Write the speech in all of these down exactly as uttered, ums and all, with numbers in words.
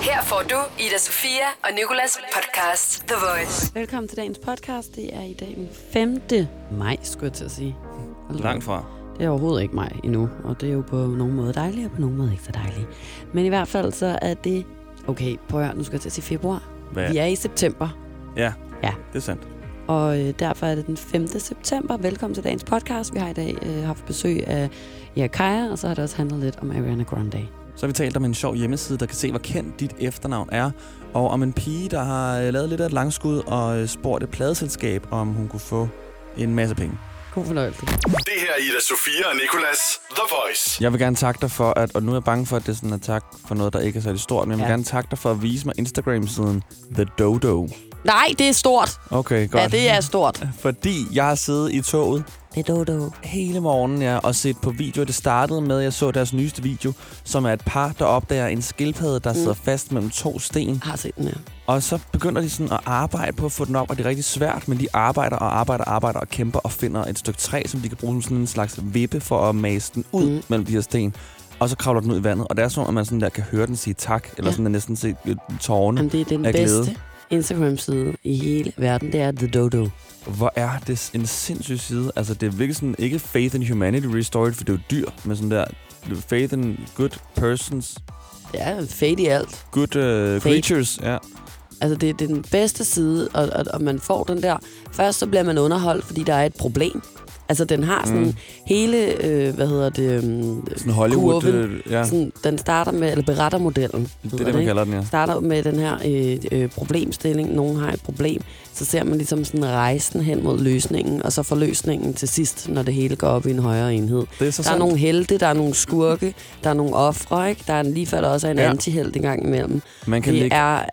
Her får du Ida Sofia og Nicolás podcast The Voice. Velkommen til dagens podcast. Det er i dag den femte maj, skulle jeg til at sige. Hold langt fra. Det er overhovedet ikke maj endnu, og det er jo på nogen måde dejligt, og på nogen måde ikke så dejligt. Men i hvert fald så er det... Okay, prøv at høre, nu skal jeg til at sige februar. Hvad? Vi er i september. Ja, ja, det er sandt. Og øh, derfor er det den femte september. Velkommen til dagens podcast. Vi har i dag øh, haft besøg af Ea Kaia, og så har det også handlet lidt om Ariana Grande. Så har vi talt om en sjov hjemmeside, der kan se, hvor kendt dit efternavn er, og om en pige, der har lavet lidt af et langskud og spurgt et pladeselskab, om hun kunne få en masse penge. God fornøjelse. Det her er Ida Sofia og Nicolás, The Voice. Jeg vil gerne takke dig for, at, og nu er jeg bange for, at det er sådan en tak for noget, der ikke er særlig stort, men jeg vil ja. gerne takke dig for at vise mig Instagram-siden The Dodo. Nej, det er stort. Okay, godt. Ja, det er stort. Fordi jeg har siddet i toget hele morgenen, ja, og set på video. Det startede med, at jeg så deres nyeste video, som er et par, der opdager en skildpadde, der mm. sidder fast mellem to sten. Jeg har set den, ja. Og så begynder de sådan at arbejde på at få den op, og det er rigtig svært, men de arbejder og arbejder og arbejder og kæmper og finder et stykke træ, som de kan bruge som sådan en slags vippe for at mase den ud mm. mellem de her sten. Og så kravler den ud i vandet, og det er sådan, at man sådan der kan høre den sige tak, eller ja. sådan der næsten se tårerne af glæde. Det er den bedste Instagram-side i hele verden, det er The Dodo. Hvor er det en sindssyg side. Altså, det er virkelig sådan, ikke faith in humanity restored, for det er jo dyr, men sådan der faith in good persons. Ja, faith i alt. Good uh, creatures, ja. Altså, det, det er den bedste side, og, og, og man får den der. Først så bliver man underholdt, fordi der er et problem. Altså, den har sådan mm. hele, øh, hvad hedder det, um, sådan Hollywood, kurven, ja. Sådan, den starter med, eller berettermodellen. Det er det, man det, kalder den, ja. Starter med den her øh, øh, problemstilling, nogen har et problem, så ser man ligesom sådan rejsen hen mod løsningen, og så får løsningen til sidst, når det hele går op i en højere enhed. Det er så der er sandt. Nogle helte, der er nogle skurke, der er nogle ofre, ikke? Der er lige før der også er en ja. antihelt engang imellem. Man kan det lægge... er...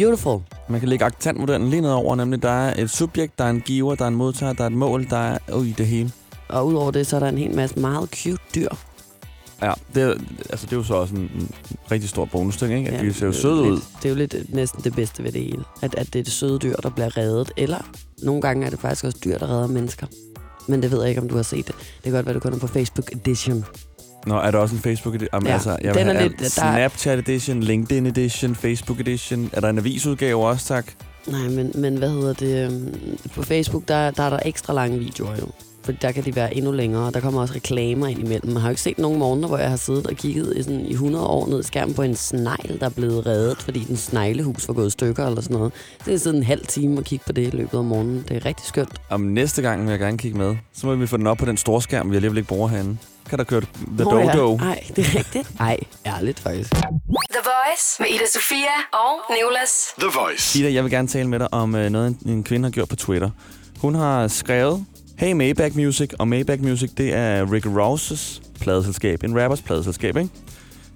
Beautiful. Man kan lægge aktantmodellen lige nedover, nemlig der er et subjekt, der er en giver, der er en modtager, der er et mål, der er i øh, det hele. Og udover det, så er der en hel masse meget cute dyr. Ja, det er, altså, det er jo så også en, en rigtig stor bonusting, ikke? At ja, de ser jo søde lidt ud. Det er jo lidt næsten det bedste ved det hele. At, at det er det søde dyr, der bliver reddet. Eller nogle gange er det faktisk også dyr, der redder mennesker. Men det ved jeg ikke, om du har set det. Det kan godt være, du kun er på Facebook Edition. Nå, er der også en Facebook Edition? Jamen, ja, altså, jeg den er have, lidt... Snapchat Edition, LinkedIn Edition, Facebook Edition. Er der en avisudgave også, tak? Nej, men, men hvad hedder det? På Facebook, der, der er der ekstra lange videoer jo. For der kan de være endnu længere, og der kommer også reklamer ind imellem. Man har jo ikke set nogen morgener, hvor jeg har siddet og kigget i, sådan, i hundrede år ned i skærmen på en snegl, der er blevet reddet, fordi den sneglehus var gået i stykker eller sådan noget. Så det er sådan en halv time at kigge på det i løbet af morgenen. Det er rigtig skønt. Om næste gang vil jeg gerne kigge med. Så må vi få den op på den store skærm, vi alligevel ikke bruger herinde. Kan der køre The oh, Dodo? Nej, ja. Det er rigtigt. Nej, ærligt faktisk. The Voice med Ida Sofia og Nicolás. The Voice. Ida, jeg vil gerne tale med dig om noget, en kvinde har gjort på Twitter. Hun har skrevet... Hey Maybach Music, og Maybach Music, det er Rick Ross' pladeselskab, en rappers pladeselskab, ikke?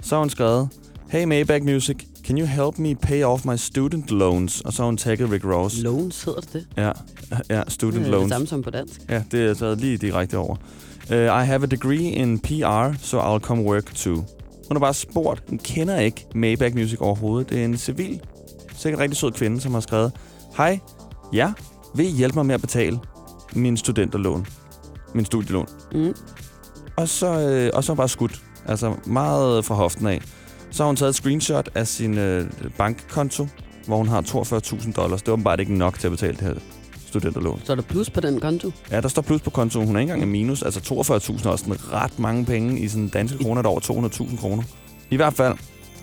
Så har hun skrevet, Hey Maybach Music, can you help me pay off my student loans? Og så har hun tagget Rick Ross. Loans hedder det? Ja, ja, student det er loans. Det samme som på dansk. Ja, det er taget lige direkte over. Uh, I have a degree in P R, so I'll come work too. Hun har bare spurgt, hun kender ikke Maybach Music overhovedet. Det er en civil, sikkert rigtig sød kvinde, som har skrevet, Hej, ja, vil I hjælpe mig med at betale min studenterlån. Min studielån. Mm. Og så øh, og så bare skudt. Altså meget fra hoften af. Så har hun taget et screenshot af sin øh, bankkonto, hvor hun har toogfyrre tusind dollars. Det er åbenbart ikke nok til at betale det her studenterlån. Så er der plus på den konto? Ja, der står plus på kontoen. Hun er ikke engang i minus. Altså toogfyrre tusind er også sådan ret mange penge i sådan danske kroner, der over to hundrede tusind kroner. I hvert fald,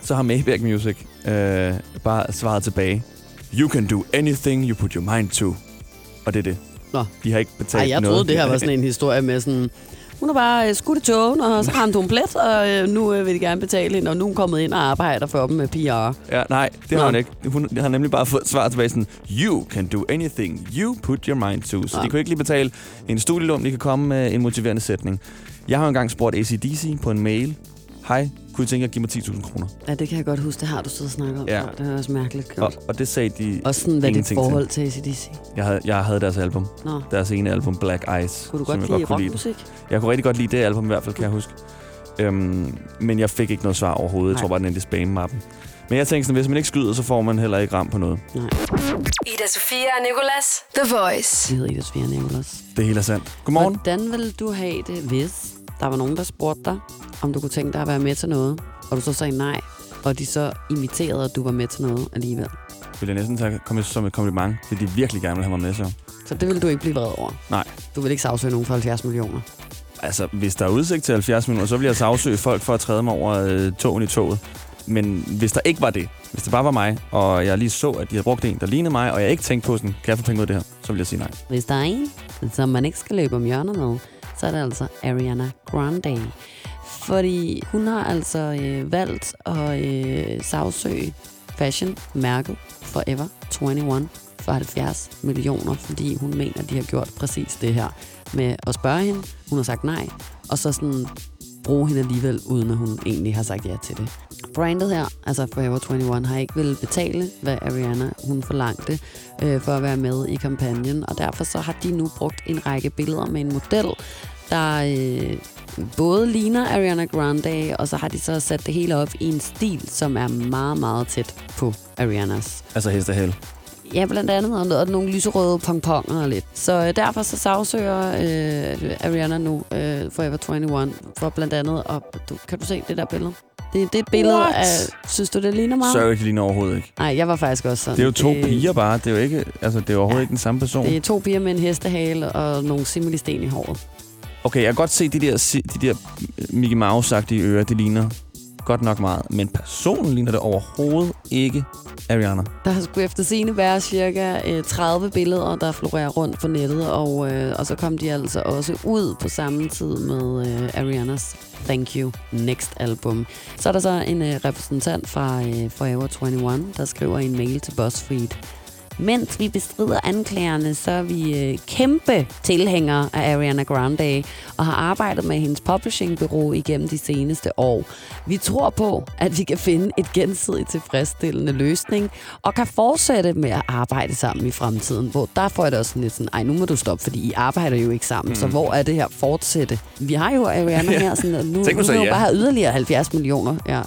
så har Maybach Music øh, bare svaret tilbage. You can do anything you put your mind to. Og det er det. Nå. De har ikke betalt noget. Ej, jeg troede, noget. Det her var sådan en historie med sådan... Hun har bare skudt i tågen, og så ramte hun plet, og nu vil de gerne betale ind, og nu er hun kommet ind og arbejder for dem med P R. Ja, nej, det Nå. har hun ikke. Hun har nemlig bare fået svar tilbage sådan, You can do anything you put your mind to. Så Nå. de kunne ikke lige betale en studielån, de kan komme med en motiverende sætning. Jeg har engang spurgt A C D C på en mail. Hej, kunne I tænke at give mig ti tusind kroner? Ja, det kan jeg godt huske. Det har du siddet og snakket om. Ja. Det er også mærkeligt godt. Og, og det sagde de også sådan, hvad dit forhold til A C D C? Jeg havde, jeg havde deres album. Nå. Deres ene album, Black Ice. Kunne du godt lide rockmusik? Jeg kunne rigtig godt lide det album i hvert fald, kan jeg huske. Øhm, men jeg fik ikke noget svar overhovedet. Nej. Jeg tror bare, den endte i spam-mappen. Men jeg tænkte sådan, hvis man ikke skyder, så får man heller ikke ram på noget. Nej. Ida Sofia og Nicolás, The Voice. Det hedder Ida Sofia og Nicolás. Det hele er sandt. Godmorgen. Hvordan vil du have det, hvis... der var nogen, der spurgte dig, om du kunne tænke dig at være med til noget, og du så sagde nej, og de så inviterede, at du var med til noget alligevel. Det ville jeg næsten tage komme som et kompliment, fordi de virkelig gerne ville have mig med, så. Så det ville du ikke blive vred over? Nej. Du ville ikke sagsøge nogen for halvfjerds millioner? Altså, hvis der er udsigt til halvfjerds millioner, så ville jeg sagsøge folk for at træde mig over øh, togen i toget. Men hvis der ikke var det, hvis det bare var mig, og jeg lige så, at de havde brugt en, der lignede mig, og jeg ikke tænkte på sådan, kan jeg få penge ud af det her, så ville jeg sige nej. Hvis der er en, som man ikke skal løbe om hjørnet med, så er det altså Ariana Grande. Fordi hun har altså øh, valgt at øh, sagsøge fashionmærket Forever enogtyve for halvfjerds millioner, fordi hun mener, de har gjort præcis det her med at spørge hende. Hun har sagt nej, og så sådan bruge hende alligevel, uden at hun egentlig har sagt ja til det. Brandet her, altså Forever enogtyve, har ikke ville betale, hvad Ariana hun forlangte øh, for at være med i kampagnen, og derfor så har de nu brugt en række billeder med en model, der øh, både ligner Ariana Grande, og så har de så sat det hele op i en stil, som er meget, meget tæt på Arianas. Altså hestehæl. Ja, blandt andet, og nogle lyserøde pongponger og lidt. Så øh, derfor så sagsøger øh, Ariana nu øh, Forever enogtyve for blandt andet at... Du, kan du se det der billede? Det, det billede What? Af... Synes du, det ligner meget? Sørg ikke, det ligner overhovedet ikke. Nej, jeg var faktisk også sådan. Det er jo to det, piger bare. Det er jo ikke, altså, det er overhovedet ja, ikke den samme person. Det er to piger med en hestehale og nogle similisten i håret. Okay, jeg kan godt se de der, de der Mickey Mouse-agtige ører, det ligner godt nok meget. Men personen ligner det overhovedet ikke Ariana. Der skulle efter sigende være cirka tredive billeder, der florerer rundt på nettet. Og, øh, og så kom de altså også ud på samme tid med øh, Arianas Thank You Next-album. Så er der så en øh, repræsentant fra øh, Forever enogtyve, der skriver en mail til BuzzFeed. Mens vi bestrider anklagerne, så er vi kæmpe tilhængere af Ariana Grande og har arbejdet med hendes publishingbureau igennem de seneste år. Vi tror på, at vi kan finde et gensidigt tilfredsstillende løsning og kan fortsætte med at arbejde sammen i fremtiden. Hvor der får jeg da også lidt sådan, ej, nu må du stoppe, fordi I arbejder jo ikke sammen, mm. så hvor er det her fortsætte? Vi har jo Ariana ja. her, sådan, nu kan vi jo bare have yderligere halvfjerds millioner, ja.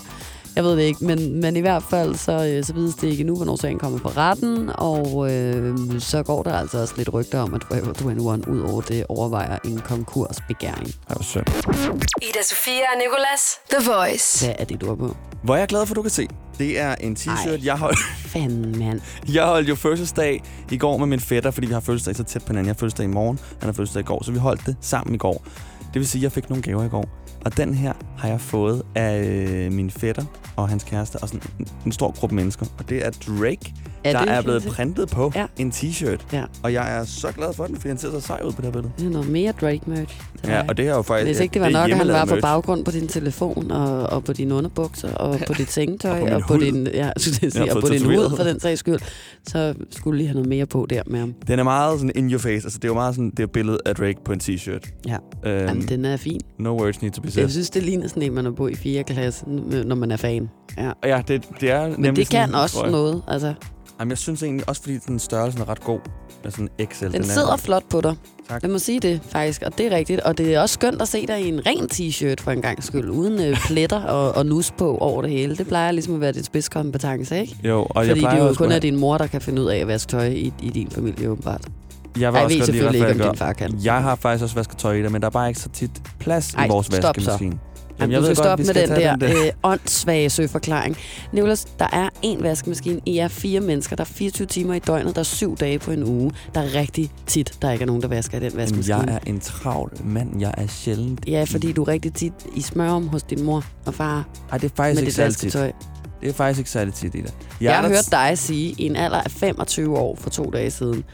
Jeg ved det ikke, men, men i hvert fald, så, så vides det ikke nu, hvornår sagen kommer fra retten, og øh, så går der altså også lidt rygter om, at Forever enogtyve ud over det overvejer en konkursbegæring. Det var sødt. Ida Sofia og Nicolás, The Voice. Hvad er det, du har på? Hvor er jeg glad for, du kan se. Det er en t-shirt, Ej, jeg holdt... fanden, mand. Jeg holdt jo fødselsdag i går med min fætter, fordi vi har fødselsdag så tæt på hinanden. Jeg har fødselsdag i morgen, han har fødselsdag i går, så vi holdt det sammen i går. Det vil sige, at jeg fik nogle gaver i går. Og den her har jeg fået af øh, min fætter og hans kæreste og sådan en, en stor gruppe mennesker. Og det er Drake, ja, der det er, er blevet printet på ja. en t-shirt. Ja. Og jeg er så glad for den, fordi han ser så sej ud på det her billede. Det er noget mere Drake-merch. Ja, og det her er jo faktisk... Hvis ikke det var nok, at han var på baggrund på din telefon og, og på dine underbukser og på dit sengetøj og på, og på din, ja, sige, og på din hud for den sags skyld, så skulle lige have noget mere på der med ham. Den er meget sådan in your face. Altså det er jo meget sådan det billede af Drake på en t-shirt. Ja, øhm, jamen den er fin. No words need to be said. Jeg synes, det ligner sådan en, man er på i fjerde klasse, når man er fan. Ja, ja det, det er nemlig. Men det kan sådan, også noget, altså. Jamen, jeg synes egentlig også, fordi den størrelse er ret god. Sådan X L, den, den sidder er. flot på dig. Tak. Jeg må sige det, faktisk. Og det er rigtigt. Og det er også skønt at se dig i en ren t-shirt for en gang skyld. Uden øh, pletter og, og nus på over det hele. Det plejer ligesom at være dit spidskompetence, ikke? Jo, og fordi jeg plejer det jo også kun er din mor, der kan finde ud af at vaske tøj i, i din familie, åbenbart. Jeg, Ej, jeg ved selvfølgelig lige, ikke, om din far kan. Jeg har faktisk også vasket tøj i dig, men der er bare ikke så tit plads Ej, i vores vaskemaskine. Jamen, jeg du skal stoppe med den der, den der øh, åndssvage søforklaring. Nicolás, der er én vaskemaskine. I er fire mennesker. Der er fireogtyve timer i døgnet. Der er syv dage på en uge. Der er rigtig tit, der ikke er nogen, der vasker i den vaskemaskine. Jeg er en travl mand. Jeg er sjældent. Ja, fordi du er rigtig tit i smørum hos din mor og far. Ej, det er faktisk ikke særlig tit. Det er faktisk ikke særlig tit, Ida. Jeg, jeg har hørt dig sige i en alder af femogtyve år for to dage siden,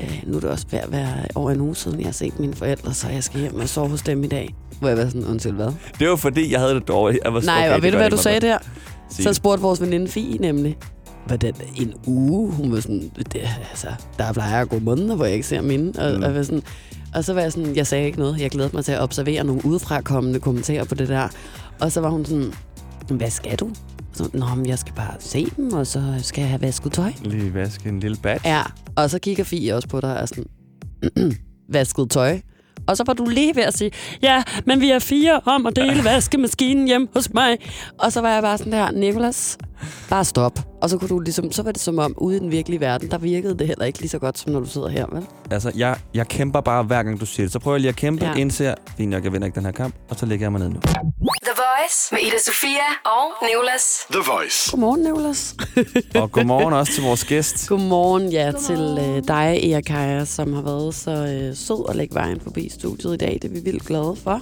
Øh, nu er det også ved at være over en uge siden, jeg har set mine forældre, så jeg skal hjem og sove hos dem i dag. Hvor jeg var sådan, undskyld, hvad? Det var fordi, jeg havde det dårligt. Var, Nej, okay, og ved du, hvad du sagde der? Sige. Så spurgte vores veninde Fie nemlig, hvordan en uge? Hun var sådan, det, altså, der plejer at gå måneder, hvor jeg ikke ser mine. Og, mm. og, og, sådan, og så var jeg sådan, jeg sagde ikke noget. Jeg glædte mig til at observere nogle udefrakommende kommentarer på det der. Og så var hun sådan, hvad skal du? Så, nå, men jeg skal bare se dem, og så skal jeg have vasket tøj. Lige vaske en lille batch. Ja, og så kigger Fie også på dig og sådan, vasket tøj. Og så var du lige ved at sige, ja, men vi er fire om at dele vaskemaskinen hjemme hos mig. Og så var jeg bare sådan der, Nicolás, bare stop. Og så kunne du ligesom, så var det som om, ude i den virkelige verden, der virkede det heller ikke lige så godt, som når du sidder her, vel? Altså, jeg, jeg kæmper bare hver gang, du siger det. Så prøver jeg lige at kæmpe, ja. Indtil jeg, fint nok, jeg vinder ikke den her kamp, og så lægger jeg mig ned nu. The Voice med Ida Sofia og Nicolás. The Voice. Godmorgen, Nicolás. Og godmorgen også til vores gæst. Godmorgen, ja, godmorgen. Til øh, dig, Ea Kaia, som har været så øh, sød at lægge vejen forbi studiet i dag. Det er vi vildt glade for.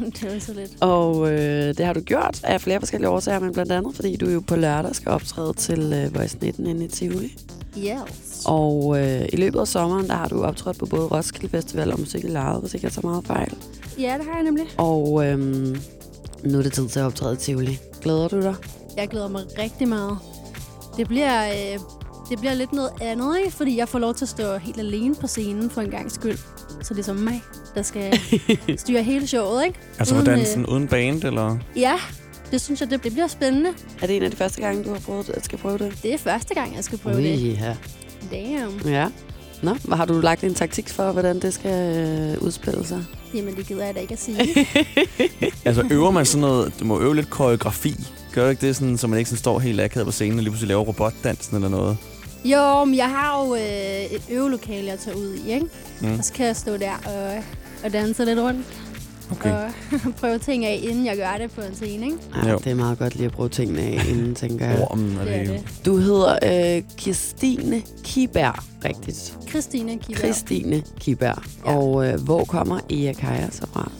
Det var så lidt. Og øh, det har du gjort af flere forskellige årsager, men blandt andet, fordi du jo på lørdag skal optræde til øh, Voice nitten inde i Tivoli. Yes. Og øh, i løbet af sommeren, der har du optrådt på både Roskilde Festival og Musiklare, hvis ikke jeg tager meget fejl. Ja, det har jeg nemlig. Og øh, nu er det tid til at optræde i Tivoli. Glæder du dig? Jeg glæder mig rigtig meget. Det bliver, øh, det bliver lidt noget andet, ikke? Fordi jeg får lov til at stå helt alene på scenen for en gangs skyld. Så det er som mig, der skal styre hele showet, ikke? Altså uden, hvordan? Sådan, øh... uden band, eller? Ja, det synes jeg, det bliver spændende. Er det en af de første gange, du har prøvet at skal prøve det? Det er første gang, jeg skal prøve yeah. det. Ja. Damn. Ja. Nå, har du lagt en taktik for, hvordan det skal øh, udspille sig? Jamen, det gider jeg da ikke at sige. Altså, øver man sådan noget... Du må øve lidt koreografi. Gør ikke det, sådan, så man ikke sådan står helt akavet på scenen og lige pludselig laver robotdansen eller noget? Jo, men jeg har jo øh, et øvelokale, jeg tager ud i, ikke? Mm. Og så kan jeg stå der og, og danse lidt rundt. Okay. Og prøve ting af, inden jeg gør det på en scene, ikke? Ej, det er meget godt lige at prøve tingene af, inden, tænker jeg. Ormen er det, det, er det. Du hedder øh, Kirstine Kiber, rigtigt? Kirstine Kiber. Kirstine Kiber. Ja. Og øh, hvor kommer Ea Kaia så fra?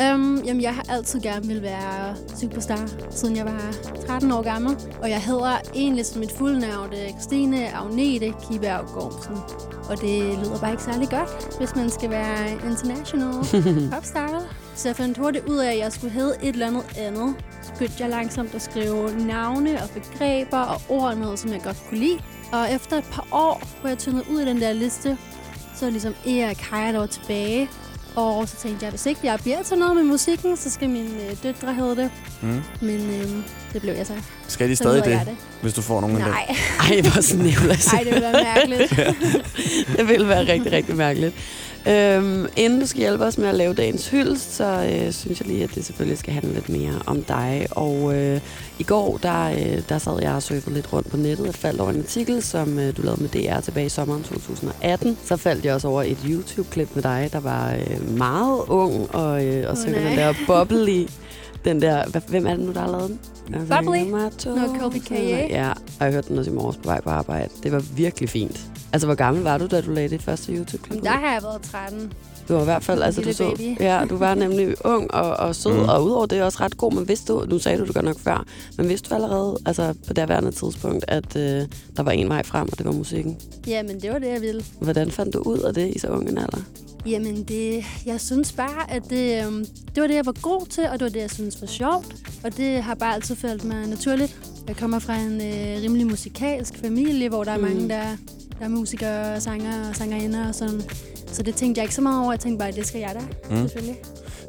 Um, jamen, jeg har altid gerne ville være superstar, siden jeg var tretten år gammel. Og jeg hedder egentlig som mit fulde navn, Christine Agnete Kiberg Gormsen. Og det lyder bare ikke særlig godt, hvis man skal være international popstar. Så jeg fandt hurtigt ud af, at jeg skulle hedde et eller andet andet. Så begyndte jeg langsomt at skrive navne og begreber og ord, noget som jeg godt kunne lide. Og efter et par år, hvor jeg tyndede ud i den der liste, så ligesom Ea Kaia der var tilbage. Og så tænkte jeg, hvis ikke jeg bliver til noget med musikken, så skal mine øh, døtre hedde det. Mm. Men øh, det blev jeg så. Skal de så stadig det, det, hvis du får nogen af det? Nej. Ej, det var sådan Nicolás. Ej, det ville være mærkeligt. Ja. Det ville være rigtig, rigtig mærkeligt. Øhm, inden du skal hjælpe os med at lave dagens hyldest, så øh, synes jeg lige, at det selvfølgelig skal handle lidt mere om dig. Og øh, i går, der, øh, der sad jeg og surfede lidt rundt på nettet og faldt over en artikel, som øh, du lavede med D R tilbage i sommeren to tusind atten. Så faldt jeg også over et YouTube-klip med dig, der var øh, meget ung og, øh, og oh, søgte den der bubbly. Den der, hvem er det nu, der har lavet den? Altså, bubbly? Noget K B K A. Ja, og jeg hørte den også i morges på vej på arbejde. Det var virkelig fint. Altså, hvor gammel var du, da du lagde dit første YouTube-klip? Der har jeg været tretten. Du var i hvert fald, altså du så, baby. Ja, du var nemlig ung og, og sød, mm. og udover det er også ret god, men vidste du, nu sagde du det godt nok før, men vidste du allerede, altså på derværende tidspunkt, at øh, der var en vej frem, og det var musikken? Jamen, det var det, jeg ville. Hvordan fandt du ud af det i så ung en alder? Jamen, det, jeg synes bare, at det, øh, det var det, jeg var god til, og det var det, jeg synes var sjovt, og det har bare altid faldt mig naturligt. Jeg kommer fra en øh, rimelig musikalsk familie, hvor der er mm. mange, der, der er musikere, sanger og sangerinder og sådan. Så det tænkte jeg ikke så meget over. Jeg tænkte bare, det skal jeg da, mm. selvfølgelig.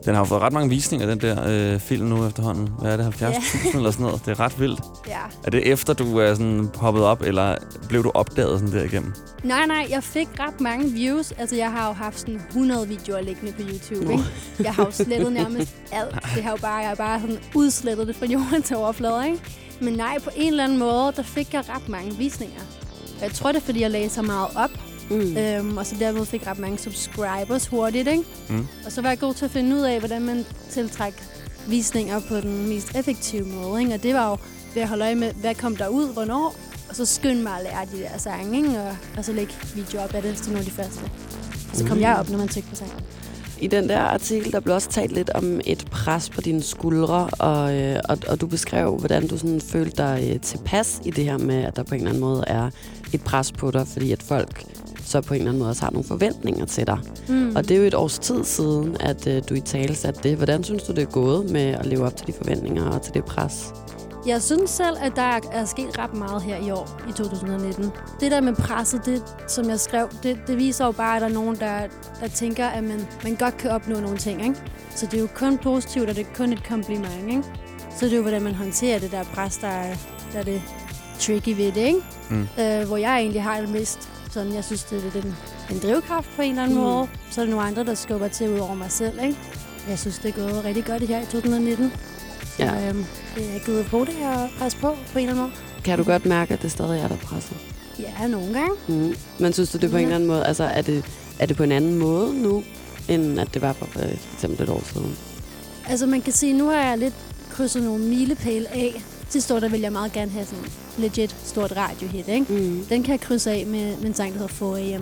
Den har fået ret mange visninger, den der øh, film nu efterhånden. Hvad er det, halvfjerds tusind yeah. eller sådan noget? Det er ret vildt. Ja. Er det efter, du er sådan hoppet op, eller blev du opdaget sådan der igennem? Nej, nej, jeg fik ret mange views. Altså, jeg har jo haft sådan hundrede videoer liggende på YouTube, no. ikke? Jeg har jo slettet nærmest alt. Det har jo bare, jeg har bare sådan udslettet det fra jorden til overfladen, ikke? Men nej, på en eller anden måde, der fik jeg ret mange visninger. Jeg tror, det er, fordi jeg lagde så meget op. Mm. Øhm, og så derved fik ret mange subscribers hurtigt, ikke? Mm. Og så var jeg god til at finde ud af, hvordan man tiltrækker visninger på den mest effektive måde, ikke? Og det var jo ved at holde øje med, hvad kom der ud, hvornår? Og så skynd mig at lære de der sange, ikke? Og, og så lægge video op af det til nogle af de første. Og så kom mm. jeg op, når man trykker på sangen. I den der artikel, der blev også talt lidt om et pres på dine skuldre, og, øh, og, og du beskrev, hvordan du sådan følte dig øh, tilpas i det her med, at der på en eller anden måde er et pres på dig, fordi at folk så på en eller anden måde også har nogle forventninger til dig. Mm. Og det er jo et års tid siden, at øh, du i tale satte det. Hvordan synes du, det er gået med at leve op til de forventninger og til det pres? Jeg synes selv, at der er sket ret meget her i år, i to tusind nitten. Det der med presset, det som jeg skrev, det, det viser jo bare, at der er nogen, der, der tænker, at man, man godt kan opnå nogle ting, ikke? Så det er jo kun positivt, og det er kun et kompliment, ikke? Så det er jo, hvordan man håndterer det der pres, der, der er det tricky ved det, ikke? Mm. Øh, hvor jeg egentlig har det mest Sådan, jeg synes, det er lidt en, en drivkraft på en eller anden mm. måde. Så er der nogle andre, der skubber til ud over mig selv, ikke? Jeg synes, det er gået rigtig godt her i to tusind nitten. Så ja. øhm, jeg gider på det her og presse på på en eller anden måde. Kan du godt mærke, at det stadig er der presser? Ja, nogle gange. Mm. Men synes du, det på ja. en eller anden måde? Altså, er det, er det på en anden måde nu, end at det var for, for eksempel et år siden? Altså, man kan sige, nu har jeg lidt krydset nogle milepæle af. Sidste år, der ville jeg meget gerne have sådan legit stort radiohit, ikke? Mm. Den kan jeg krydse af med, med en sang, der hedder Forebears.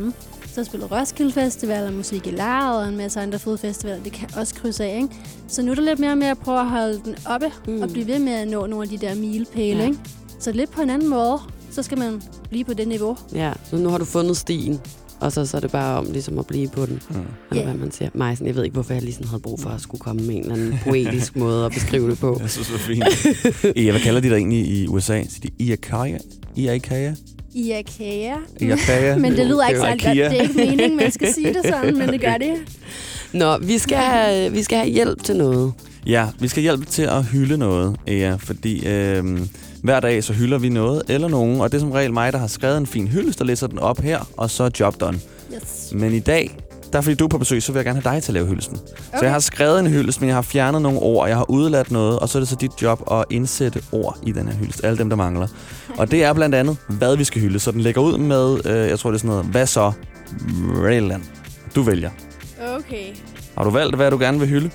Så spiller Roskilde Festival og Musiklare og en masse andre fede festivaler. Det kan også krydse af, ikke? Så nu er der lidt mere med at prøve at holde den oppe mm. og blive ved med at nå nogle af de der milepæle, ja. ikke? Så lidt på en anden måde, så skal man blive på det niveau. Ja, så nu har du fundet stien, og så, så er det bare om ligesom at blive på den. Mm. Eller hvad man siger. Majsen, jeg ved ikke, hvorfor jeg ligesom havde brug for at skulle komme med en eller anden poetisk måde at beskrive det på. Jeg synes, det var fint. Ea, hvad kalder de der egentlig i U S A? Siger de Ea Kaia? Ea Kaia? Ea Kaia. Ea Kaia. Men det lyder ikke særlig godt. Det er ikke meningen, man skal sige det sådan, men det gør det. Nå, vi skal have, vi skal have hjælp til noget. Ja, vi skal hjælpe til at hylde noget, Ea, fordi... Øh, hver dag så hylder vi noget eller nogen, og det er som regel mig, der har skrevet en fin hyldest, der læser den op her, og så er job done. Yes. Men i dag, der er fordi du er på besøg, så vil jeg gerne have dig til at lave hyldesten. Okay. Så jeg har skrevet en hyldest, men jeg har fjernet nogle ord, jeg har udeladt noget, og så er det så dit job at indsætte ord i den her hyldest. Alle dem, der mangler. Og det er blandt andet, hvad vi skal hylde. Så den lægger ud med, øh, jeg tror det er sådan noget, hvad så? Grønland. Du vælger. Okay. Har du valgt, hvad du gerne vil hylde?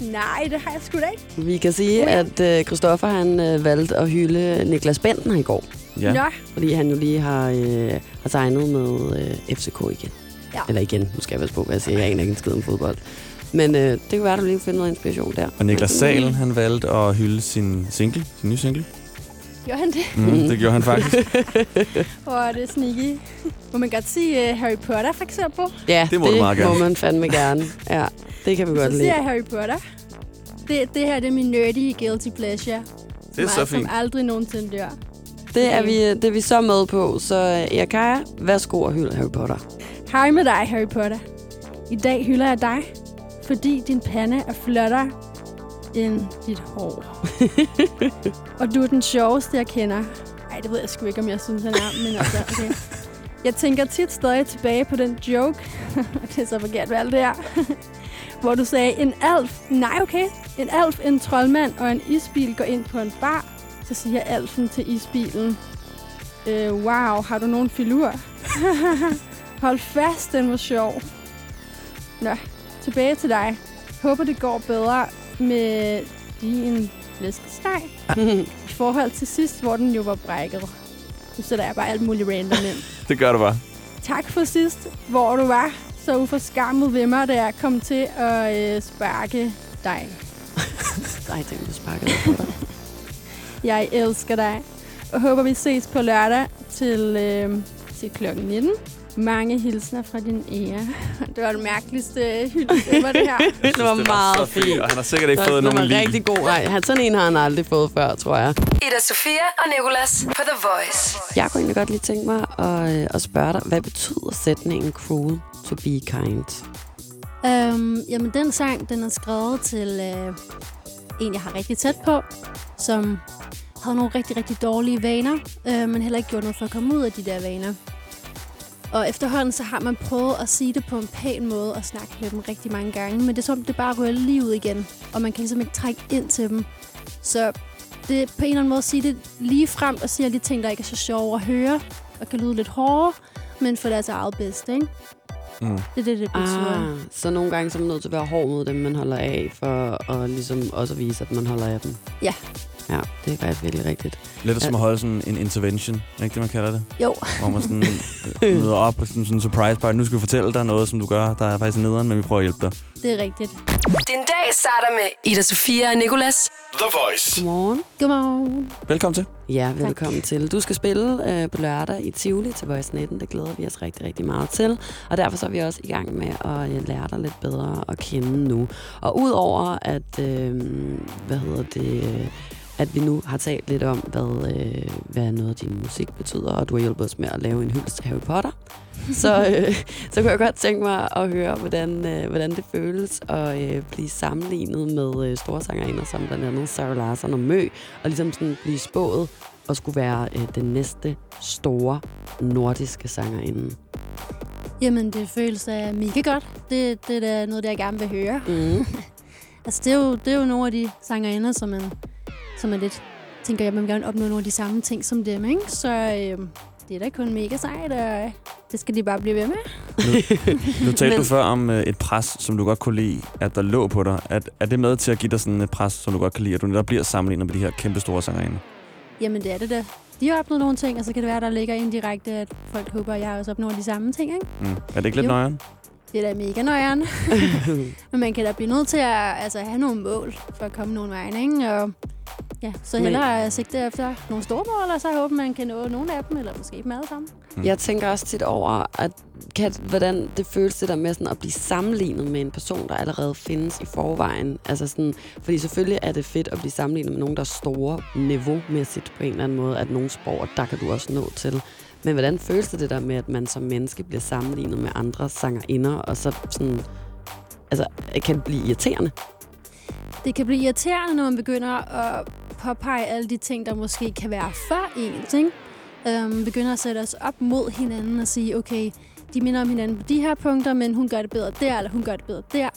Nej, det har jeg sgu da ikke. Vi kan sige, at øh, Christoffer han øh, valgte at hylde Niklas Bentner i går. Ja. Nå. Fordi han jo lige har, øh, har tegnet med øh, F C K igen. Ja. Eller igen, nu skal jeg passe på, hvad jeg siger. Jeg aner ikke en skid om fodbold. Men øh, det kan være, at du lige finder noget inspiration der. Og Niklas Salen, han valgte at hylde sin single, sin nye single. Gjorde han det? Mm, det gjorde han faktisk. Åh, oh, det er sneaky. Må man godt sige uh, Harry Potter, for eksempel? Ja, det må, det meget må man fandme gerne. Ja, det kan vi så godt lide. Så siger jeg Harry Potter. Det, det her det er min nerdy guilty pleasure. Det er mig, så fint. Som aldrig nogensinde dør. Det er, vi, det er vi så med på. Så Ea Kaia, værsgo og hylde Harry Potter. Hej med dig, Harry Potter. I dag hylder jeg dig, fordi din pande er flottere end dit hår. Og du er den sjoveste, jeg kender. Ej, det ved jeg sgu ikke, om jeg synes, han er, men altså, okay. Jeg tænker tit stadig tilbage på den joke, og det er så forkert ved alt det her, hvor du sagde, en alf, nej okay, en alf, en troldmand og en isbil går ind på en bar, så siger alfen til isbilen, øh, wow, har du nogen filur? Hold fast, den var sjov. Nå, tilbage til dig. Håber, det går bedre med din flæskesteg i forhold til sidst, hvor den jo var brækket. Nu sætter jeg bare alt muligt random ind. Det gør du bare. Tak for sidst, hvor du var så uforskammet ved mig, da jeg kom til at øh, sparke dig. Nej, jeg tænkte, du sparkede dig på dig. Jeg elsker dig, og håber, vi ses på lørdag til, øh, til klokken nitten. Mange hilsner fra din ære. Det var det mærkeligste hyldest ever, det her. Det var meget fint. Og han har sikkert ikke fået nogen lige. Det var rigtig god. Nej, sådan en har han aldrig fået før, tror jeg. Ida Sofia og Nicolás på The Voice. Jeg kunne egentlig godt lige tænke mig at, at spørge dig, hvad betyder sætningen Cruel To Be Kind? Øhm, jamen, den sang, den er skrevet til øh, en, jeg har rigtig tæt på, som havde nogle rigtig, rigtig dårlige vaner, øh, men heller ikke gjort noget for at komme ud af de der vaner. Og efterhånden så har man prøvet at sige det på en pæn måde og snakke med dem rigtig mange gange. Men det er som, det bare rører lige ud igen, og man kan ligesom ikke trække ind til dem. Så det er på en eller anden måde at sige det lige frem og sige alle de ting, der ikke er så sjove at høre, og kan lyde lidt hårdere, men for deres eget bedste, ikke? Mm. Det er det, det betyder. Ah, så nogle gange så er man nødt til at være hård mod dem, man holder af, for at ligesom også vise, at man holder af dem. Ja. Ja, det er faktisk virkelig rigtigt. Lidt som at holde sådan en intervention, ikke det, man kalder det? Jo. Hvor man sådan møder op på sådan en surprise party. Nu skal vi fortælle dig noget, som du gør. Der er faktisk nederen, men vi prøver at hjælpe dig. Det er rigtigt. Den dag starter med Ida Sofia og Nicolás. The Voice. Godmorgen. Godmorgen. Velkommen til. Ja, velkommen tak. Til. Du skal spille øh, på lørdag i Tivoli til Voice nitten. Det glæder vi os rigtig, rigtig meget til. Og derfor så er vi også i gang med at lære dig lidt bedre at kende nu. Og udover at, øh, hvad hedder det... Øh, at vi nu har talt lidt om, hvad, øh, hvad noget af din musik betyder, og du har hjulpet os med at lave en hyldest til Harry Potter, så, øh, så kunne jeg godt tænke mig at høre, hvordan, øh, hvordan det føles at øh, blive sammenlignet med øh, store sangerinder som blandt andet Sarah Larsson og Mø, og ligesom sådan blive spået og skulle være øh, den næste store nordiske sangerinde. Jamen, det føles uh, mega godt. Det, det er da noget, jeg gerne vil høre. Mm. altså, det er, jo, det er jo nogle af de sangerinder, som man, som man lidt tænker, at man gerne vil opnå nogle af de samme ting som dem, ikke? Så øh, det er da kun mega sejt, og det skal de bare blive ved med. nu, nu talte du før om øh, et pres, som du godt kunne lide, at der lå på dig. At, er det med til at give dig sådan et pres, som du godt kan lide, at du netop bliver sammenlignet med de her kæmpe store sangerinder? Jamen, det er det da. De har opnået nogle ting, og så kan det være, der ligger indirekte, at folk håber, at jeg også opnår de samme ting, ikke? Mm. Er det ikke lidt nøjeren? Det er da mega nøjeren. Men man kan da blive nødt til at altså, have nogle mål for at komme nogle vejen, ikke? Og ja, så hellere men... sigte efter nogle store mål, og så håber man kan nå nogle af dem, eller måske dem alle sammen. Mm. Jeg tænker også tit over, at, kan, hvordan det føles det der med sådan, at blive sammenlignet med en person, der allerede findes i forvejen. Altså sådan, fordi selvfølgelig er det fedt at blive sammenlignet med nogen, der er store niveaumæssigt på en eller anden måde, at nogle sprog, der kan du også nå til. Men hvordan føles det, det der med, at man som menneske bliver sammenlignet med andre sangerinder, og så sådan, altså, kan det blive irriterende? Det kan blive irriterende, når man begynder at påpege alle de ting, der måske kan være for ens, ikke? Øhm, begynder at sætte os op mod hinanden og sige, okay, de minder om hinanden på de her punkter, men hun gør det bedre der, eller hun gør det bedre der.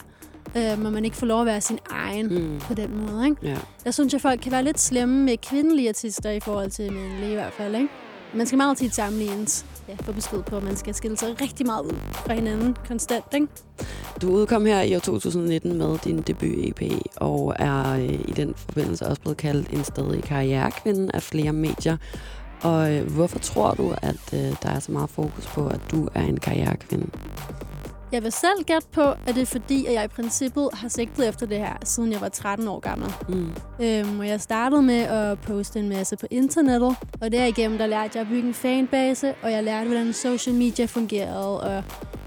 Øhm, og man ikke får lov at være sin egen mm. på den måde, ikke? Yeah. Jeg synes, at folk kan være lidt slemme med kvindelige artister i forhold til mændelige i hvert fald, ikke? Man skal meget tit sammenlignes. Ja, få besked på, at man skal skille sig rigtig meget ud fra hinanden konstant, ikke? Du udkom her i år to tusind nitten med din debut-E P, og er i den forbindelse også blevet kaldt en stadig karrierekvinde af flere medier. Og hvorfor tror du, at øh, der er så meget fokus på, at du er en karrierekvinde? Jeg vil selv gætte på, at det er fordi, at jeg i princippet har sigtet efter det her, siden jeg var tretten år gammel. Mm. Øhm, og jeg startede med at poste en masse på internettet, og derigennem der lærte jeg at bygge en fanbase, og jeg lærte, hvordan social media fungerede, og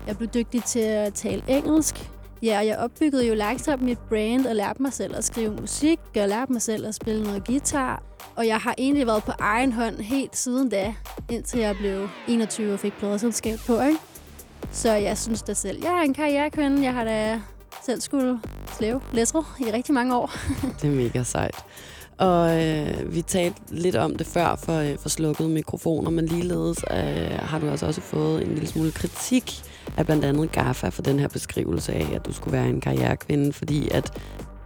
jeg blev dygtig til at tale engelsk. Ja, og jeg opbyggede jo langsomt mit brand og lærte mig selv at skrive musik, og lærte mig selv at spille noget guitar. Og jeg har egentlig været på egen hånd helt siden da, indtil jeg blev enogtyve og fik pladeselskab på, ikke? Så jeg synes da selv, jeg er en karrierekvinde. Jeg har da selv skulle slæve læsret i rigtig mange år. Det er mega sejt. Og øh, vi talte lidt om det før for, for slukkede mikrofoner, men ligeledes øh, har du altså også fået en lille smule kritik af blandt andet GAFFA for den her beskrivelse af, at du skulle være en karrierekvinde, fordi at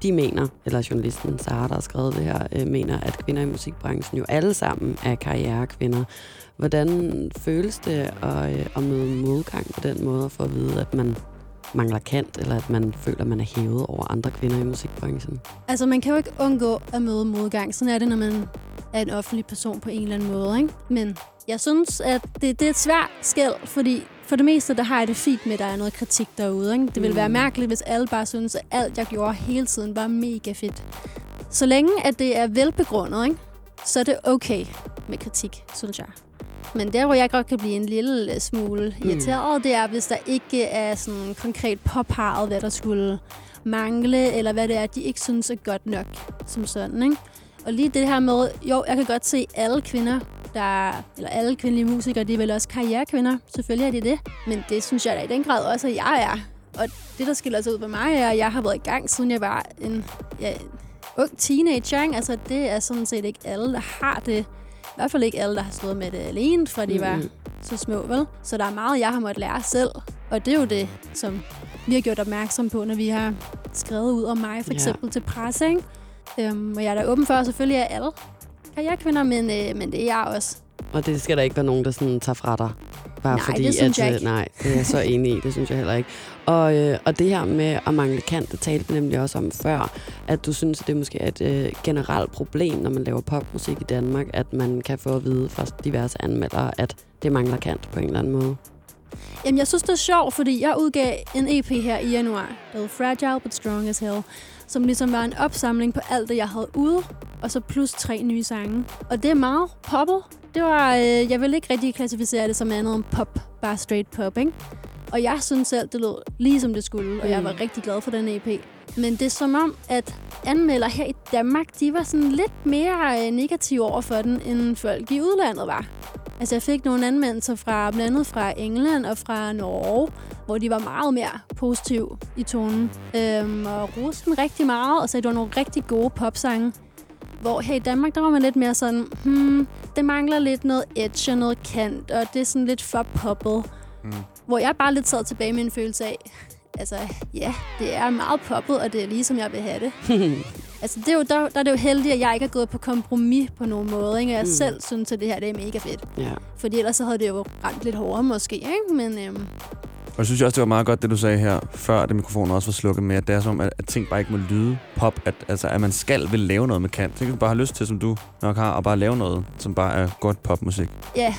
de mener, eller journalisten Sarah, der har skrevet det her, øh, mener, at kvinder i musikbranchen jo alle sammen er karrierekvinder. Hvordan føles det at, øh, at møde modgang på den måde, for at vide, at man mangler kant, eller at man føler, at man er hævet over andre kvinder i musikbranchen? Altså, man kan jo ikke undgå at møde modgang. Sådan er det, når man er en offentlig person på en eller anden måde, ikke? Men jeg synes, at det, det er et svært skel, fordi for det meste, der har jeg det fint med, at der er noget kritik derude, ikke? Det ville mm. være mærkeligt, hvis alle bare synes, at alt, jeg gjorde hele tiden, var mega fedt. Så længe, at det er velbegrundet, ikke? Så er det okay med kritik, synes jeg. Men der, hvor jeg godt kan blive en lille smule irriteret, mm. det er, hvis der ikke er sådan konkret påpeget, hvad der skulle mangle, eller hvad det er, de ikke synes er godt nok som sådan, ikke? Og lige det her med, jo, jeg kan godt se alle kvinder, der, eller alle kvindelige musikere, de er vel også karrierekvinder. Selvfølgelig er de det. Men det synes jeg da i den grad også, at jeg er. Og det, der skiller sig ud på mig, er, at jeg har været i gang, siden jeg var en ja, ung teenager, ikke? Altså, det er sådan set ikke alle, der har det. I hvert fald ikke alle, der har stået med det alene, for de mm. var så små, vel? Så der er meget, jeg har måttet lære selv. Og det er jo det, som vi har gjort opmærksom på, når vi har skrevet ud om mig, for eksempel yeah. til presse, ikke? Øhm, og jeg er da åben for, at selvfølgelig er alle karrierekvinder, men, øh, men det er jeg også. Og det skal der ikke være nogen, der sådan tager fra dig? Bare nej, fordi, det synes at, jeg ikke. Nej, det er jeg så enig i. Det synes jeg heller ikke. Og, øh, og det her med at mangle kant, det talte vi nemlig også om før, at du synes, at det måske er et øh, generelt problem, når man laver popmusik i Danmark, at man kan få at vide fra diverse anmeldere, at det mangler kant på en eller anden måde. Jamen, jeg synes, det er sjovt, fordi jeg udgav en E P her i januar, der hed Fragile but Strong as Hell, som ligesom var en opsamling på alt det, jeg havde ude, og så plus tre nye sange. Og det er meget poppet. Det var, øh, jeg vil ikke rigtig klassificere det som andet end pop, bare straight pop, ikke? Og jeg synes selv, det lød lige som det skulle, og jeg var rigtig glad for den E P. Men det er som om, at anmeldere her i Danmark, de var sådan lidt mere negative over for den, end folk i udlandet var. Altså, jeg fik nogle anmeldelser fra blandt andet fra England og fra Norge, hvor de var meget mere positive i tonen. Øhm, og roste dem rigtig meget, og sagde, det var nogle rigtig gode popsange. Hvor her i Danmark, der var man lidt mere sådan, hmm, det mangler lidt noget edge og noget kant, og det er sådan lidt for poppet. Mm. Hvor jeg bare lidt sad tilbage med en følelse af, altså, ja, det er meget poppet, og det er lige som jeg vil have det. Altså, det er jo, der, der er det jo heldigt, at jeg ikke er gået på kompromis på nogen måde, ikke? Og jeg mm. selv synes, at det her det er mega fedt. Yeah. Fordi ellers så havde det jo rent lidt hårdere måske, ikke? Men, øhm... Og jeg synes også, det var meget godt, det du sagde her, før det mikrofonen også var slukket med, at det er som, at, at ting bare ikke må lyde pop, at, altså, at man skal vil lave noget med kant. Det kan du bare have lyst til, som du nok har, og bare lave noget, som bare er godt popmusik. Ja. Yeah.